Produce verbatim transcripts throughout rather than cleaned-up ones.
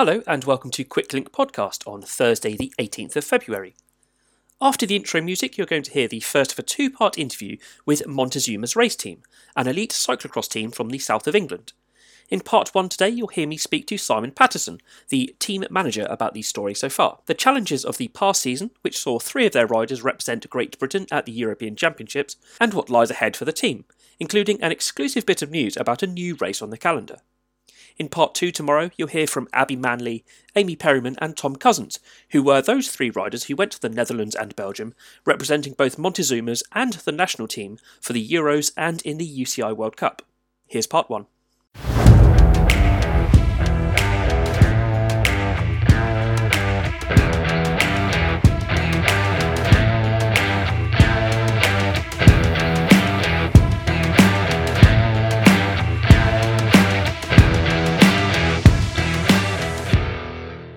Hello and welcome to Quicklink Podcast on Thursday the eighteenth of February. After the intro music you're going to hear the first of a two-part interview with Montezuma's Race Team, an elite cyclocross team from the south of England. In part one today you'll hear me speak to Simon Patterson, the team manager, about the story so far, the challenges of the past season which saw three of their riders represent Great Britain at the European Championships, and what lies ahead for the team, including an exclusive bit of news about a new race on the calendar. In part two tomorrow, you'll hear from Abbie Manley, Amy Perriman and Tom Cousins, who were those three riders who went to the Netherlands and Belgium, representing both Montezuma's and the national team for the Euros and in the U C I World Cup. Here's part one.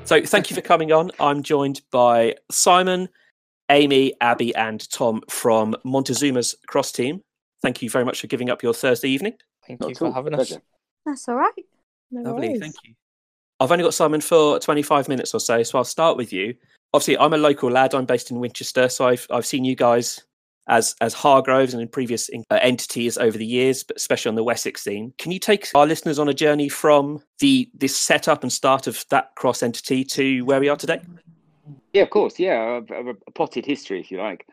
So thank you for coming on. I'm joined by Simon, Amy, Abbie and Tom from Montezuma's Cross Team. Thank you very much for giving up your Thursday evening. Thank Not you for all. having us. That's all right. No Lovely, worries. Thank you. I've only got Simon for twenty-five minutes or so, so I'll start with you. Obviously, I'm a local lad. I'm based in Winchester, so I've I've seen you guys as as Hargroves and in previous uh, entities over the years, but especially on the Wessex scene. Can you take our listeners on a journey from the this setup and start of that cross entity to where we are today? Yeah, of course. Yeah, a, a, a potted history, if you like.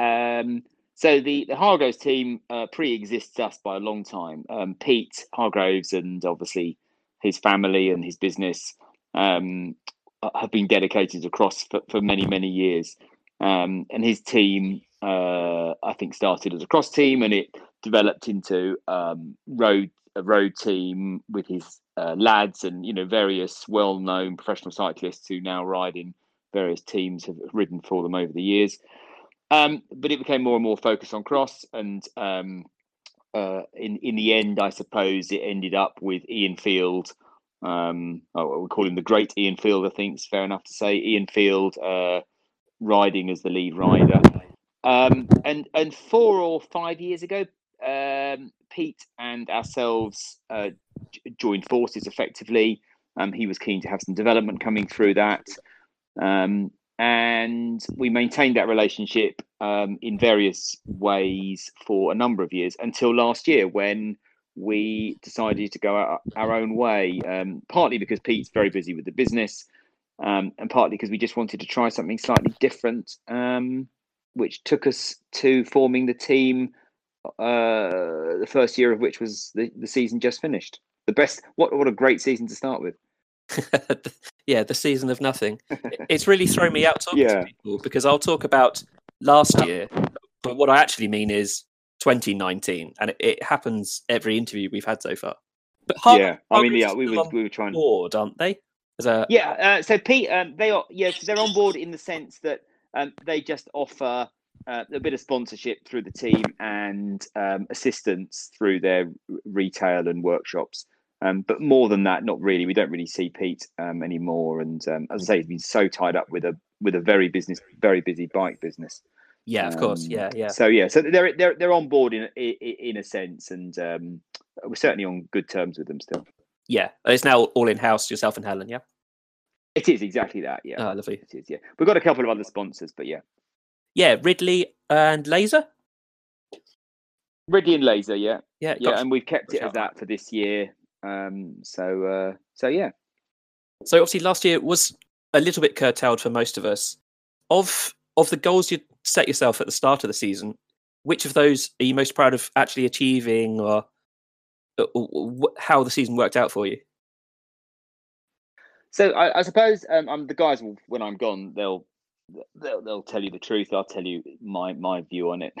Um, so the, the Hargroves team uh, pre-exists us by a long time. Um, Pete Hargroves and obviously his family and his business um, have been dedicated to cross for, for many, many years. Um, and his team... Uh, I think started as a cross team and it developed into um, road a road team with his uh, lads and, you know, various well-known professional cyclists who now ride in various teams, have ridden for them over the years. Um, but it became more and more focused on cross. And um, uh, in, in the end, I suppose it ended up with Ian Field. Um, oh, we call him the great Ian Field, I think it's fair enough to say. Ian Field uh, riding as the lead rider. Um, and and four or five years ago, um, Pete and ourselves uh, j- joined forces effectively. Um, he was keen to have some development coming through that. Um, and we maintained that relationship um, in various ways for a number of years until last year when we decided to go our, our own way, um, partly because Pete's very busy with the business um, and partly because we just wanted to try something slightly different. Um, which took us to forming the team, uh, the first year of which was the, the season just finished. The best, what what a great season to start with. Yeah, the season of nothing. It's really thrown me out talking yeah. to people because I'll talk about last year, but what I actually mean is twenty nineteen, and it, it happens every interview we've had so far. But Har- yeah, Har- I mean, yeah, we were we were trying board, aren't they? As a... Yeah, uh, so Pete, um, they are yes, yeah, they're on board in the sense that. Um, they just offer uh, a bit of sponsorship through the team and um, assistance through their retail and workshops. Um, but more than that, not really. We don't really see Pete um, anymore. And um, as I say, he's been so tied up with a with a very business, very busy bike business. Yeah, of um, course. Yeah, yeah. So yeah, so they're they're they're on board in in, in a sense, and um, we're certainly on good terms with them still. Yeah, it's now all in house. Yourself and Helen, yeah. It is exactly that, yeah. Oh, lovely. It is, yeah. We've got a couple of other sponsors, but yeah. Yeah, Ridley and Laser? Ridley and Laser, yeah. Yeah, yeah. Gotcha. And we've kept gotcha. it as that for this year. Um, so, uh, so yeah. So, obviously, last year was a little bit curtailed for most of us. Of of the goals you set yourself at the start of the season, which of those are you most proud of actually achieving or, or how the season worked out for you? So I, I suppose um, I'm, the guys will, when I'm gone, they'll, they'll they'll tell you the truth. I'll tell you my my view on it.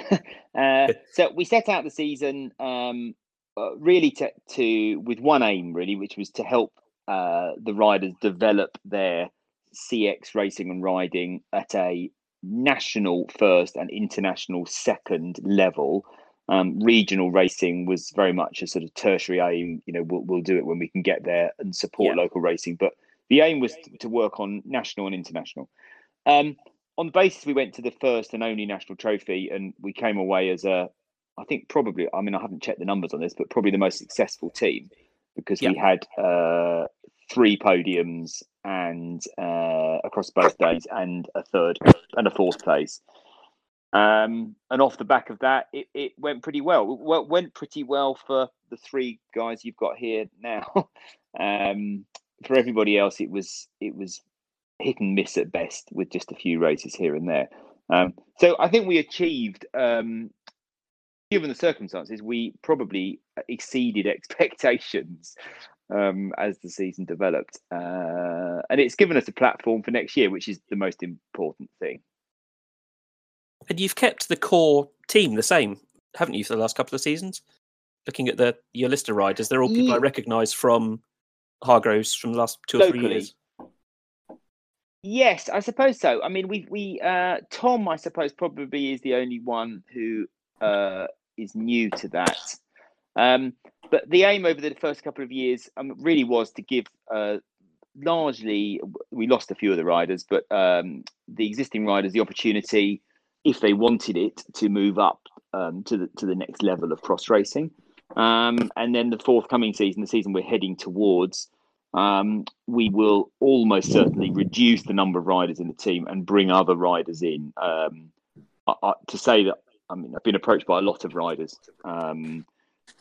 uh, so we set out the season um, uh, really to, to with one aim, really, which was to help uh, the riders develop their C X racing and riding at a national first and international second level. Um, regional racing was very much a sort of tertiary aim. You know, we'll we'll do it when we can get there and support yeah. local racing, but. The aim was to work on national and international. Um, on the basis, we went to the first and only national trophy, and we came away as a, I think probably, I mean, I haven't checked the numbers on this, but probably the most successful team because yeah. we had uh, three podiums and uh, across both days, and a third and a fourth place. Um, and off the back of that, it, it went pretty well. It went pretty well for the three guys you've got here now. um, for everybody else, it was it was hit and miss at best, with just a few races here and there. Um, so I think we achieved, um, given the circumstances, we probably exceeded expectations um, as the season developed. Uh, and it's given us a platform for next year, which is the most important thing. And you've kept the core team the same, haven't you, for the last couple of seasons? Looking at the your list of riders, they're all people yeah. I recognise from Hargroves from the last two Locally. or three years. Yes, I suppose so. I mean, we we uh, Tom, I suppose, probably is the only one who uh, is new to that. Um, but the aim over the first couple of years um, really was to give. Uh, largely, we lost a few of the riders, but um, the existing riders the opportunity, if they wanted it, to move up um, to the to the next level of cross racing. Um, and then the forthcoming season, the season we're heading towards, um, we will almost certainly reduce the number of riders in the team and bring other riders in. Um, I, I, to say that, I mean, I've been approached by a lot of riders, um,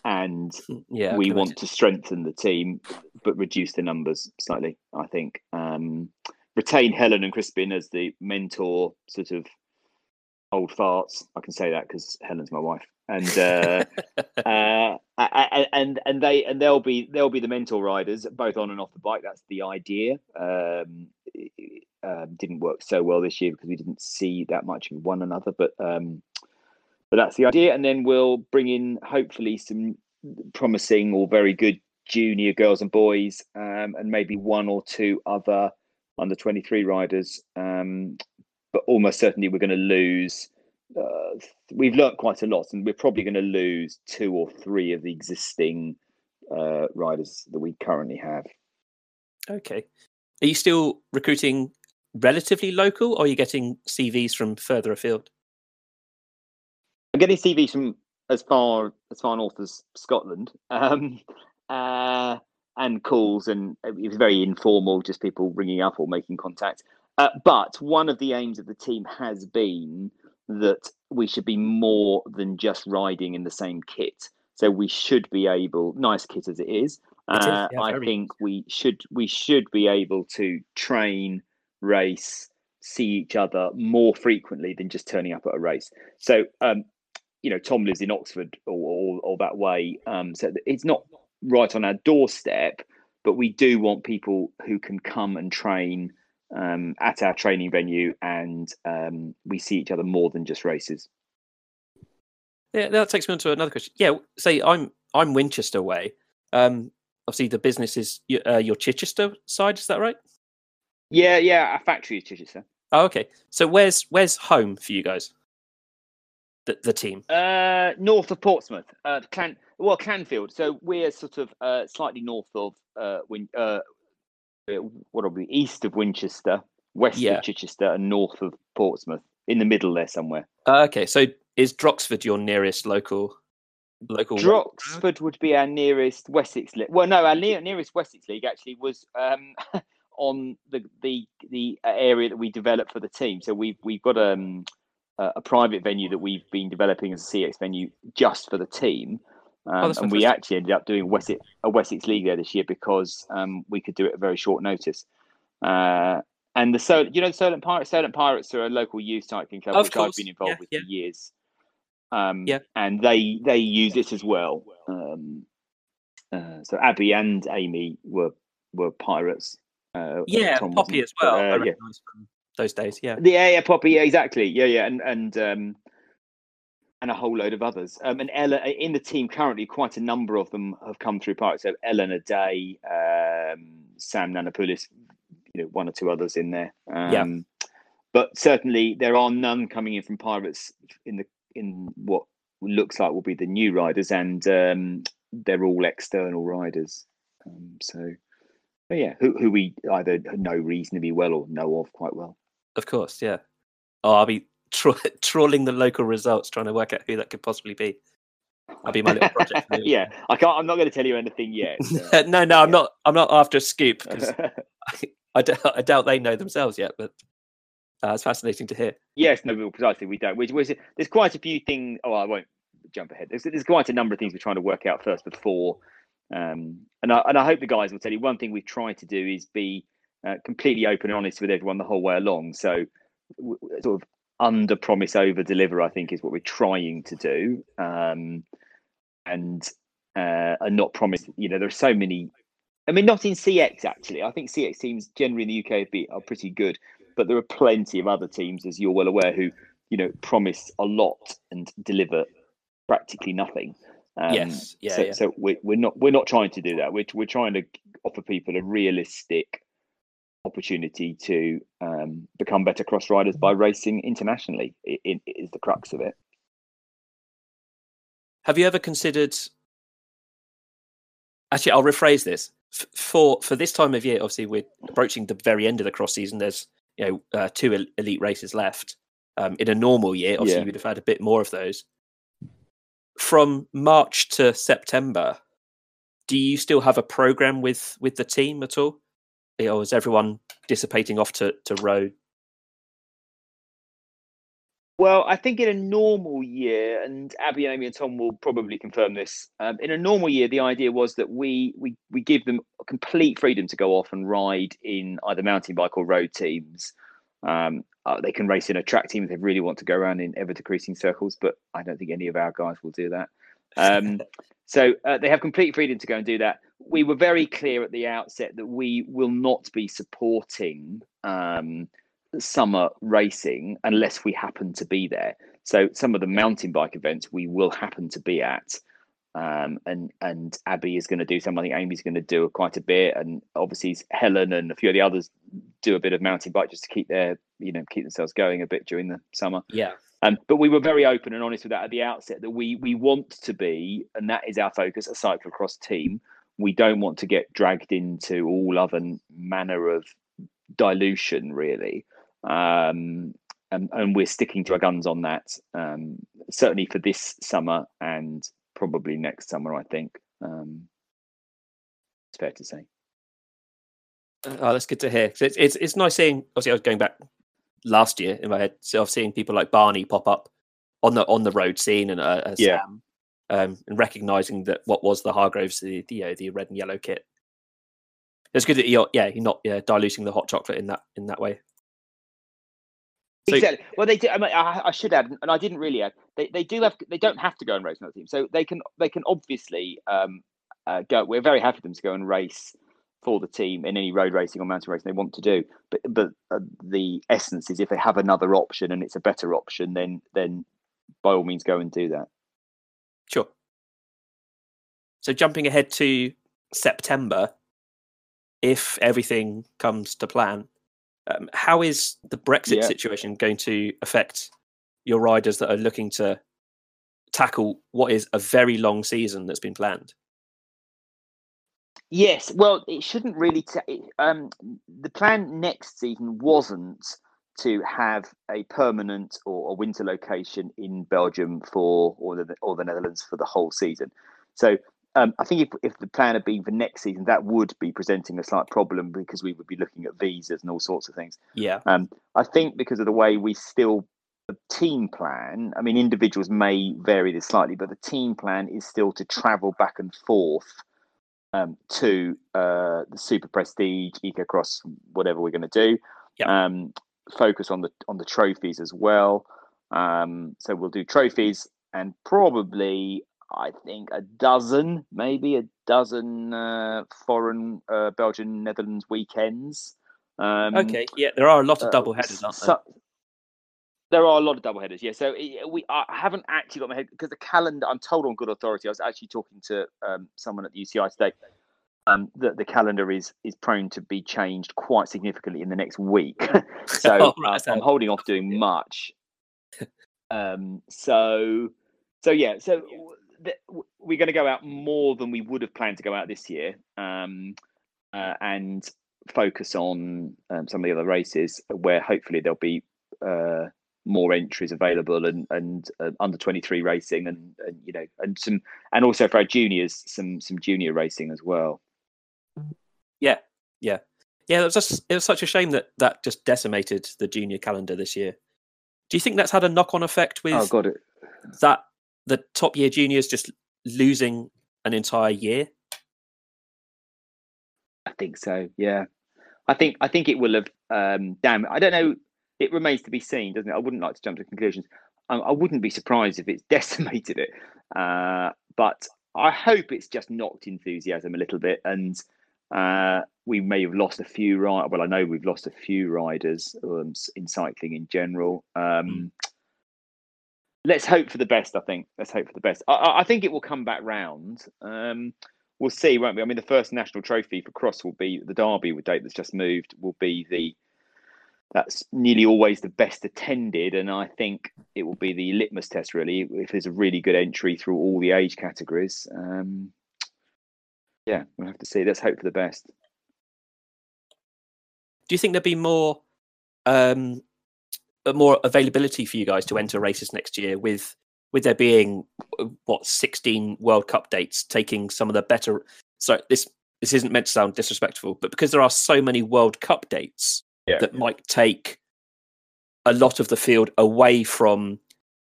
and yeah, we want to strengthen the team, but reduce the numbers slightly, I think. Um, retain Helen and Crispin as the mentor sort of old farts. I can say that because Helen's my wife, and uh, uh, I, I, and and they and they'll be they'll be the mentor riders, both on and off the bike. That's the idea. Um, it, uh, didn't work so well this year because we didn't see that much of one another, but um, but that's the idea. And then we'll bring in hopefully some promising or very good junior girls and boys, um, and maybe one or two other under twenty-three riders. Um, But almost certainly we're going to lose, uh, we've learnt quite a lot, and we're probably going to lose two or three of the existing uh, riders that we currently have. Okay. Are you still recruiting relatively local, or are you getting C Vs from further afield? I'm getting C Vs from as far as far north as Scotland. Um, uh, and calls, and it was very informal, just people ringing up or making contact. Uh, but one of the aims of the team has been that we should be more than just riding in the same kit. So we should be able, nice kit as it is, uh, it is yeah, I think we should we should be able to train, race, see each other more frequently than just turning up at a race. So, um, you know, Tom lives in Oxford or, or, or that way. Um, so it's not right on our doorstep, but we do want people who can come and train Um, at our training venue, and um, we see each other more than just races. Yeah, that takes me on to another question. Yeah, say I'm I'm Winchester way. Um, obviously, the business is uh, your Chichester side. Is that right? Yeah, yeah. Our factory is Chichester. Oh, okay. So where's where's home for you guys? The the team. Uh, north of Portsmouth, uh, Clan well Clanfield. So we're sort of uh, slightly north of uh, Win. Uh, What are we? East of Winchester, west yeah. of Chichester, and north of Portsmouth. In the middle there somewhere. Uh, okay, so is Droxford your nearest local? Local Droxford would be our nearest Wessex League. Well, no, our ne- nearest Wessex League actually was um, on the the the area that we developed for the team. So we've we've got um, a, a private venue that we've been developing as a C X venue just for the team. Um, oh, and we actually ended up doing Wessex, a Wessex League there this year because um, we could do it at very short notice. Uh, and the Sol- you know, the Solent Pirates. Solent Pirates are a local youth cycling club, of which course. I've been involved yeah, with yeah. for years. Um, yeah. And they they use it as well. Um, uh, so Abbie and Amy were were pirates. Uh, yeah, Tom Poppy as well. But, uh, I recognise yeah. from those days. Yeah. Yeah, yeah, Poppy. Yeah, exactly. Yeah, yeah, and and. Um, And a whole load of others. Um, and Ella, in the team currently, quite a number of them have come through Pirates. So Eleanor Day, um, Sam Nanopoulos, you know, one or two others in there. Um, yeah. But certainly there are none coming in from Pirates in the in what looks like will be the new riders, and um, they're all external riders. Um, so, but yeah, who, who we either know reasonably well or know of quite well. Of course, yeah. Oh, I'll be. Tra- trawling the local results, trying to work out who that could possibly be. That'll be my little project. For yeah, I can't. I'm not going to tell you anything yet. So. no, no, I'm yeah. not. I'm not after a scoop because I, I, d- I doubt they know themselves yet. But uh, it's fascinating to hear. Yes, no, precisely. We don't. Which was there's quite a few things. Oh, I won't jump ahead. There's, there's quite a number of things we're trying to work out first before. Um, and I and I hope the guys will tell you one thing we've tried to do is be uh, completely open and honest with everyone the whole way along. So w- sort of. Under promise, over deliver, I think, is what we're trying to do, um, and uh, and not promise. You know, there are so many. I mean, not in C X actually. I think C X teams generally in the U K have been, are pretty good, but there are plenty of other teams, as you're well aware, who you know promise a lot and deliver practically nothing. Um, yes, yeah. So, yeah. so we're, we're not we're not trying to do that. We're we're trying to offer people a realistic opportunity to um, become better cross riders by racing internationally it, it, it is the crux of it. Have you ever considered? Actually, I'll rephrase this. F- for for this time of year, obviously, we're approaching the very end of the cross season. There's you know uh, two elite races left. Um, in a normal year, obviously, yeah. we'd have had a bit more of those. From March to September, do you still have a program with with the team at all? Or is everyone dissipating off to, to road? Well, I think in a normal year, and Abbie, Amy and Tom will probably confirm this, um, in a normal year, the idea was that we, we we give them complete freedom to go off and ride in either mountain bike or road teams. Um, uh, they can race in a track team if they really want to go around in ever-decreasing circles, but I don't think any of our guys will do that. Um, so uh, they have complete freedom to go and do that. We were very clear at the outset that we will not be supporting um, summer racing unless we happen to be there. So some of the mountain bike events we will happen to be at, um, and and Abbie is going to do some. I think Amy's going to do quite a bit, and obviously Helen and a few of the others do a bit of mountain bike just to keep their you know keep themselves going a bit during the summer. Yeah. Um, but we were very open and honest with that at the outset that we we want to be, and that is our focus, a cyclocross team. We don't want to get dragged into all other manner of dilution, really. Um, and, and we're sticking to our guns on that, um, certainly for this summer and probably next summer, I think. Um, it's fair to say. Oh, that's good to hear. It's, it's, it's nice seeing, obviously, I was going back last year in my head, so I've seen people like Barney pop up on the on the road scene and uh, uh, yeah. Sam. Um, and recognising that what was the Hargroves, the the, you know, the red and yellow kit, it's good that you're yeah you're not yeah, diluting the hot chocolate in that in that way. So, exactly. Well, they do. I, mean, I, I should add, and I didn't really add. They they do have. They don't have to go and race another team, so they can they can obviously um, uh, go. We're very happy for them to go and race for the team in any road racing or mountain racing they want to do. But but uh, the essence is if they have another option and it's a better option, then then by all means go and do that. Sure. So jumping ahead to September, if everything comes to plan, um, how is the Brexit yeah. situation going to affect your riders that are looking to tackle what is a very long season that's been planned? Yes, well, it shouldn't really. Ta- um, the plan next season wasn't to have a permanent or a winter location in Belgium for or the, or the Netherlands for the whole season. So um, I think if, if the plan had been for next season, that would be presenting a slight problem because we would be looking at visas and all sorts of things. Yeah. Um, I think because of the way we still the team plan, I mean, individuals may vary this slightly, but the team plan is still to travel back and forth um, to uh, the Super Prestige, EcoCross, whatever we're going to do. Yeah. Um, focus on the on the trophies as well, um so we'll do trophies and probably I think a dozen maybe a dozen uh foreign uh Belgian Netherlands weekends. Um okay yeah there are a lot of uh, double headers, aren't there? So, there are a lot of double headers yeah so it, we I haven't actually got my head because the calendar, I'm told on good authority, I was actually talking to um someone at the U C I today, Um, that the calendar is is prone to be changed quite significantly in the next week. so uh, I'm holding off doing much. Um, so, so yeah, so th- we're going to go out more than we would have planned to go out this year, um, uh, and focus on um, some of the other races where hopefully there'll be uh, more entries available, and and uh, under twenty-three racing, and, and you know, and some, and also for our juniors, some some junior racing as well. Yeah, yeah, yeah. It was just it was such a shame that that just decimated the junior calendar this year. Do you think that's had a knock-on effect with? Oh, got it. That the top year juniors just losing an entire year. I think so. Yeah, I think I think it will have. Um, damn, I don't know. It remains to be seen, doesn't it? I wouldn't like to jump to conclusions. I, I wouldn't be surprised if it's decimated it, uh, but I hope it's just knocked enthusiasm a little bit, and uh, we may have lost a few riders. Well, I know we've lost a few riders um, in cycling in general. Um, mm. Let's hope for the best. I think let's hope for the best. I, I think it will come back round. Um, we'll see, won't we? I mean, the first national trophy for cross will be the Derby date that's just moved. Will be the That's nearly always the best attended, and I think it will be the litmus test, really, if there's a really good entry through all the age categories. Um, yeah, we'll have to see. Let's hope for the best. Do you think there'll be more um, more availability for you guys to enter races next year, with with there being, what, sixteen World Cup dates, taking some of the better... Sorry, this, this isn't meant to sound disrespectful, but because there are so many World Cup dates... Yeah. That might take a lot of the field away from,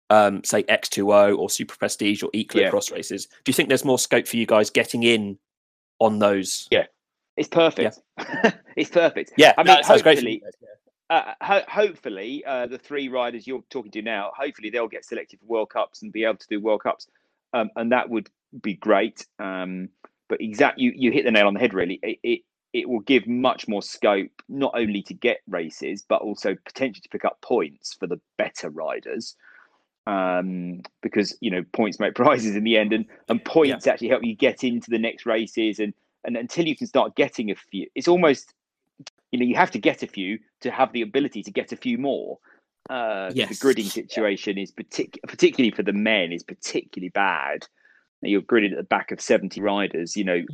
um, say, X two O or Super Prestige or E-Clip yeah. cross races. Do you think there's more scope for you guys getting in on those? Yeah, it's perfect. Yeah. It's perfect. Yeah, I mean, hopefully, uh, ho- hopefully uh, the three riders you're talking to now, hopefully they'll get selected for World Cups and be able to do World Cups, um, and that would be great. Um, but exact, you you hit the nail on the head, really. It. it It will give much more scope, not only to get races, but also potentially to pick up points for the better riders, um, because, you know, points make prizes in the end, and, and points yeah. actually help you get into the next races. And, and until you can start getting a few, it's almost, you know, you have to get a few to have the ability to get a few more. Uh, yes. The gridding situation yeah. is partic- particularly for the men is particularly bad. You're gridded at the back of seventy riders, you know,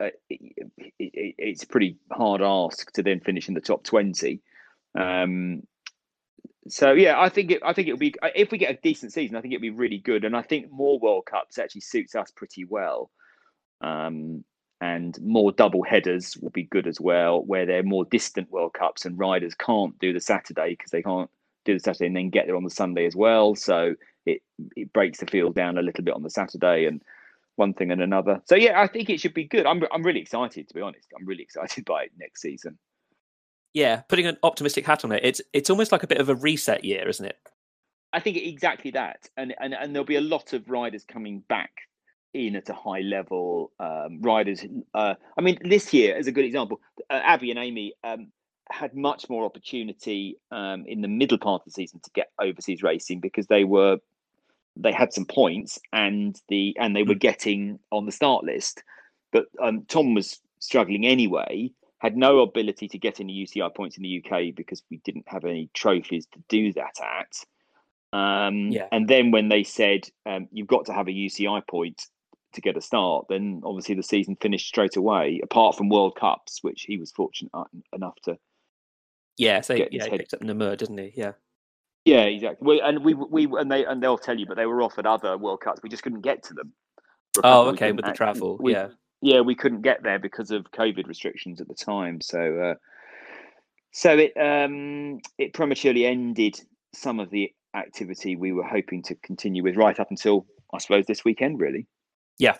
Uh, it, it, it's a pretty hard ask to then finish in the top twenty. Um, so yeah, I think it, I think it'll be, if we get a decent season, I think it'll be really good. And I think more World Cups actually suits us pretty well. Um, and more double headers will be good as well, where they're more distant World Cups and riders can't do the Saturday because they can't do the Saturday and then get there on the Sunday as well. So it it breaks the field down a little bit on the Saturday, and one thing and another. So yeah, I think it should be good. I'm I'm really excited, to be honest. I'm really excited by it next season. Yeah, putting an optimistic hat on it, it's it's almost like a bit of a reset year, isn't it? I think exactly that. And and, and there'll be a lot of riders coming back in at a high level. Um, riders. Uh, I mean, this year, as a good example, uh, Abbie and Amy um, had much more opportunity um, in the middle part of the season to get overseas racing because they were. They had some points, and the and they were getting on the start list, but um, Tom was struggling anyway. Had no ability to get any U C I points in the U K because we didn't have any trophies to do that at. Um, yeah. And then when they said um, you've got to have a U C I point to get a start, then obviously the season finished straight away. Apart from World Cups, which he was fortunate enough to. Yeah, so yeah, he picked up Namur, didn't he? Yeah. Yeah, exactly. We, and we we and they and they'll tell you, but they were offered other World Cups. We just couldn't get to them. Oh, okay, with the travel. We, yeah, yeah, we couldn't get there because of COVID restrictions at the time. So, uh, so it um, it prematurely ended some of the activity we were hoping to continue with right up until, I suppose, this weekend, really. Yeah.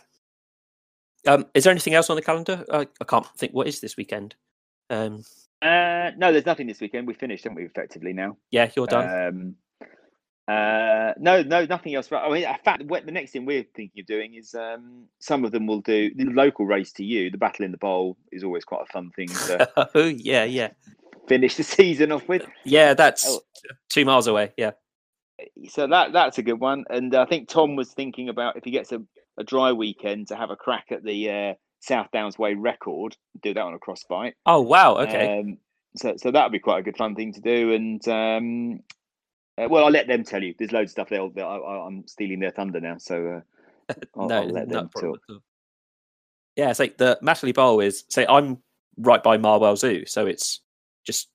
Um, is there anything else on the calendar? I, I can't think. What is this weekend? Um, Uh, no, there's nothing this weekend. We finished, haven't we, effectively now? Yeah, you're done. Um, uh, no, no, nothing else. I mean, in fact, what, the next thing we're thinking of doing is um, some of them will do the local race to you. The Battle in the Bowl is always quite a fun thing. To oh, yeah, yeah. Finish the season off with. Yeah, that's oh. two miles away. Yeah. So that that's a good one. And I think Tom was thinking about if he gets a, a dry weekend to have a crack at the... Uh, South Downs Way record, do that on a crossbite. Oh wow, okay. Um, so so that would be quite a good fun thing to do. And um, uh, well, I'll let them tell you. There's loads of stuff there. I, I, I'm stealing their thunder now, so uh, I'll, no, I'll let them talk. Yeah, it's like the Matterley Bowl is. Say, I'm right by Marwell Zoo, so it's just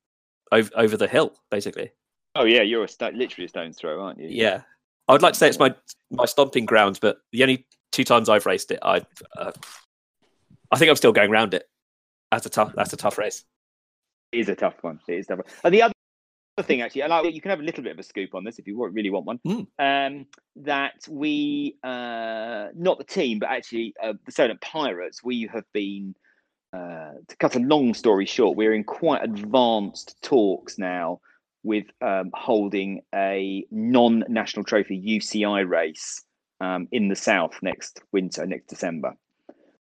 over over the hill, basically. Oh yeah, you're a st- literally a stone's throw, aren't you? Yeah, I would like to say it's my my stomping ground, but the only two times I've raced it, I uh, I think I'm still going round it. That's a tough. That's a tough race. It is a tough one. It is tough. And the other thing, actually, and I, you can have a little bit of a scoop on this if you really want one. Mm. Um, that we, uh, not the team, but actually uh, the Solent Pirates, we have been. Uh, to cut a long story short, we're in quite advanced talks now with um, holding a non-national trophy U C I race um, in the south next winter, next December.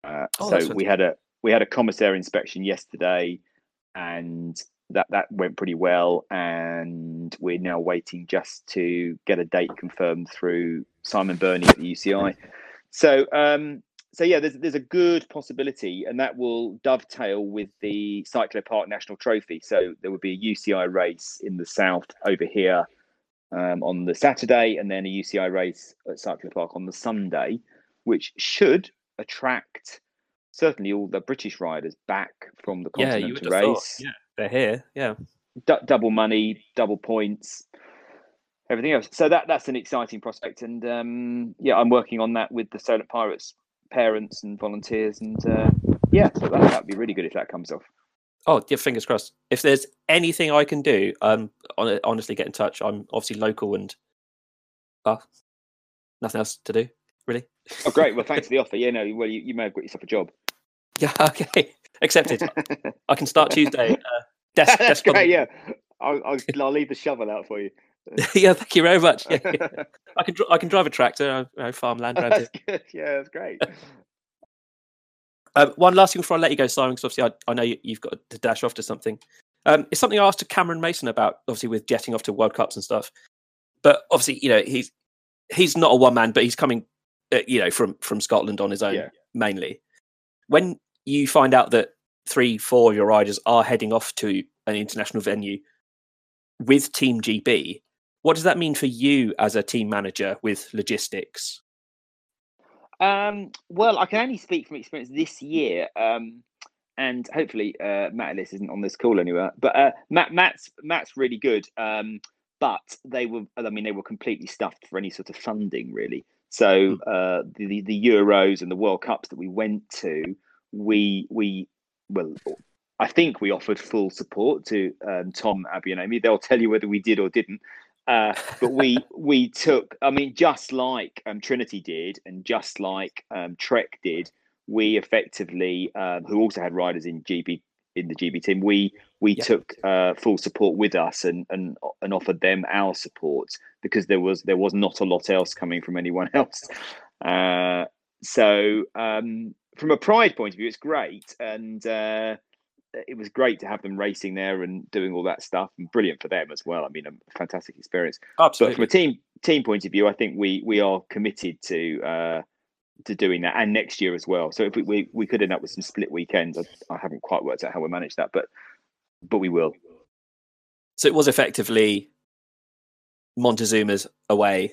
Uh, oh, so we had a we had a commissary inspection yesterday, and that that went pretty well. And we're now waiting just to get a date confirmed through Simon Burney at the U C I. So. Um, So yeah, there's there's a good possibility, and that will dovetail with the Cyclo Park National Trophy. So there would be a U C I race in the south over here um, on the Saturday, and then a U C I race at Cyclo Park on the Sunday, which should attract certainly all the British riders back from the continent yeah, you would to have race. Thought, yeah, they're here. Yeah, D- double money, double points. Everything else. So that that's an exciting prospect, and um, yeah, I'm working on that with the Solent Pirates. Parents and volunteers, and uh, yeah, so that would be really good if that comes off. Oh, yeah, fingers crossed. If there's anything I can do, um, on, honestly, get in touch. I'm obviously local and uh, nothing else to do, really. Oh, great. Well, thanks for the offer. Yeah, no, well, you, you may have got yourself a job. Yeah, okay, accepted. I can start Tuesday. Uh, desk, That's desk great. Yeah, I'll, I'll, I'll leave the shovel out for you. Yeah, thank you very much. Yeah, yeah. I can I can drive a tractor, I, I farmland around that's here. Good. Yeah, that's great. um, one last thing before I let you go, Simon, because obviously I, I know you, you've got to dash off to something. Um, it's something I asked to Cameron Mason about, obviously with jetting off to World Cups and stuff. But obviously, you know, he's he's not a one man, but he's coming, uh, you know, from from Scotland on his own yeah. mainly. When you find out that three, four of your riders are heading off to an international venue with Team G B. What does that mean for you as a team manager with logistics? Um, well, I can only speak from experience this year, um, and hopefully uh, Matt Ellis isn't on this call anywhere. But uh, Matt, Matt's Matt's really good, um, but they were—I mean—they were completely stuffed for any sort of funding, really. So uh, the the Euros and the World Cups that we went to, we we well. I think we offered full support to um, Tom, Abbie and Amy. They'll tell you whether we did or didn't. Uh, but we we took, I mean, just like um, Trinity did and just like um, Trek did, we effectively, um, who also had riders in G B in the G B team, we we yeah. took uh, full support with us and and and offered them our support because there was there was not a lot else coming from anyone else. Uh, so um, from a pride point of view, it's great and. Uh, It was great to have them racing there and doing all that stuff, and brilliant for them as well. I mean, a fantastic experience. Absolutely. But from a team team point of view, I think we we are committed to uh, to doing that, and next year as well. So if we we, we could end up with some split weekends, I, I haven't quite worked out how we we'll manage that, but but we will. So it was effectively Montezuma's away,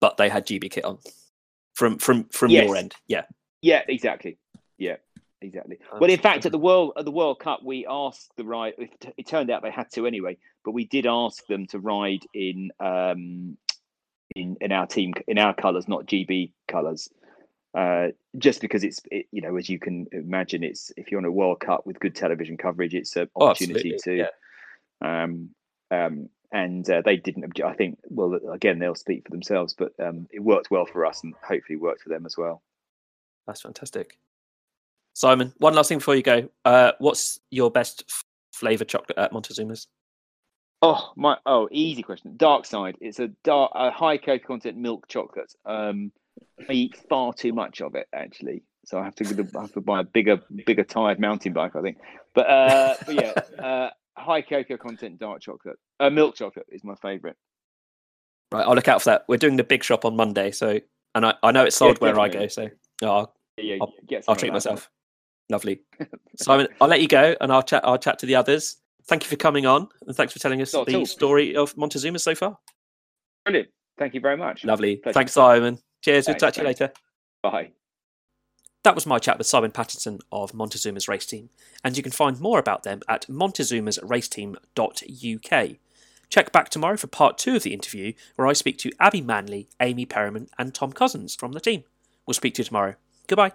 but they had G B kit on from from from yes. your end. Yeah. Yeah. Exactly. Yeah. Exactly. Well, in fact, at the World at the World Cup, we asked the ride. It turned out they had to anyway, but we did ask them to ride in um, in in our team in our colours, not G B colours, uh, just because it's it, you know, as you can imagine, it's if you're on a World Cup with good television coverage, it's an opportunity oh, to. Yeah. Um, um, and uh, they didn't. I think. Well, again, they'll speak for themselves, but um, it worked well for us, and hopefully worked for them as well. That's fantastic. Simon, one last thing before you go. Uh, what's your best f- flavour chocolate at Montezuma's? Oh, my! Oh, easy question. Dark Side. It's a dark, a high cocoa content milk chocolate. Um, I eat far too much of it actually, so I have to I have to buy a bigger, bigger tired mountain bike, I think. But, uh, but yeah, uh, high cocoa content dark chocolate, uh, milk chocolate is my favourite. Right, I'll look out for that. We're doing the big shop on Monday, so and I, I know it's sold yeah, where I go, so oh, I'll, yeah, I'll, yeah, I'll treat myself. That. Lovely. Simon, I'll let you go and I'll chat I'll chat to the others. Thank you for coming on and thanks for telling us Not the story of Montezuma so far. Brilliant. Thank you very much. Lovely. Pleasure. Thanks, Simon. Cheers. Thanks, we'll talk to you later. Bye. That was my chat with Simon Patterson of Montezuma's Race Team, and you can find more about them at montezumas race team dot U K. Check back tomorrow for part two of the interview, where I speak to Abbie Manley, Amy Perriman and Tom Cousins from the team. We'll speak to you tomorrow. Goodbye.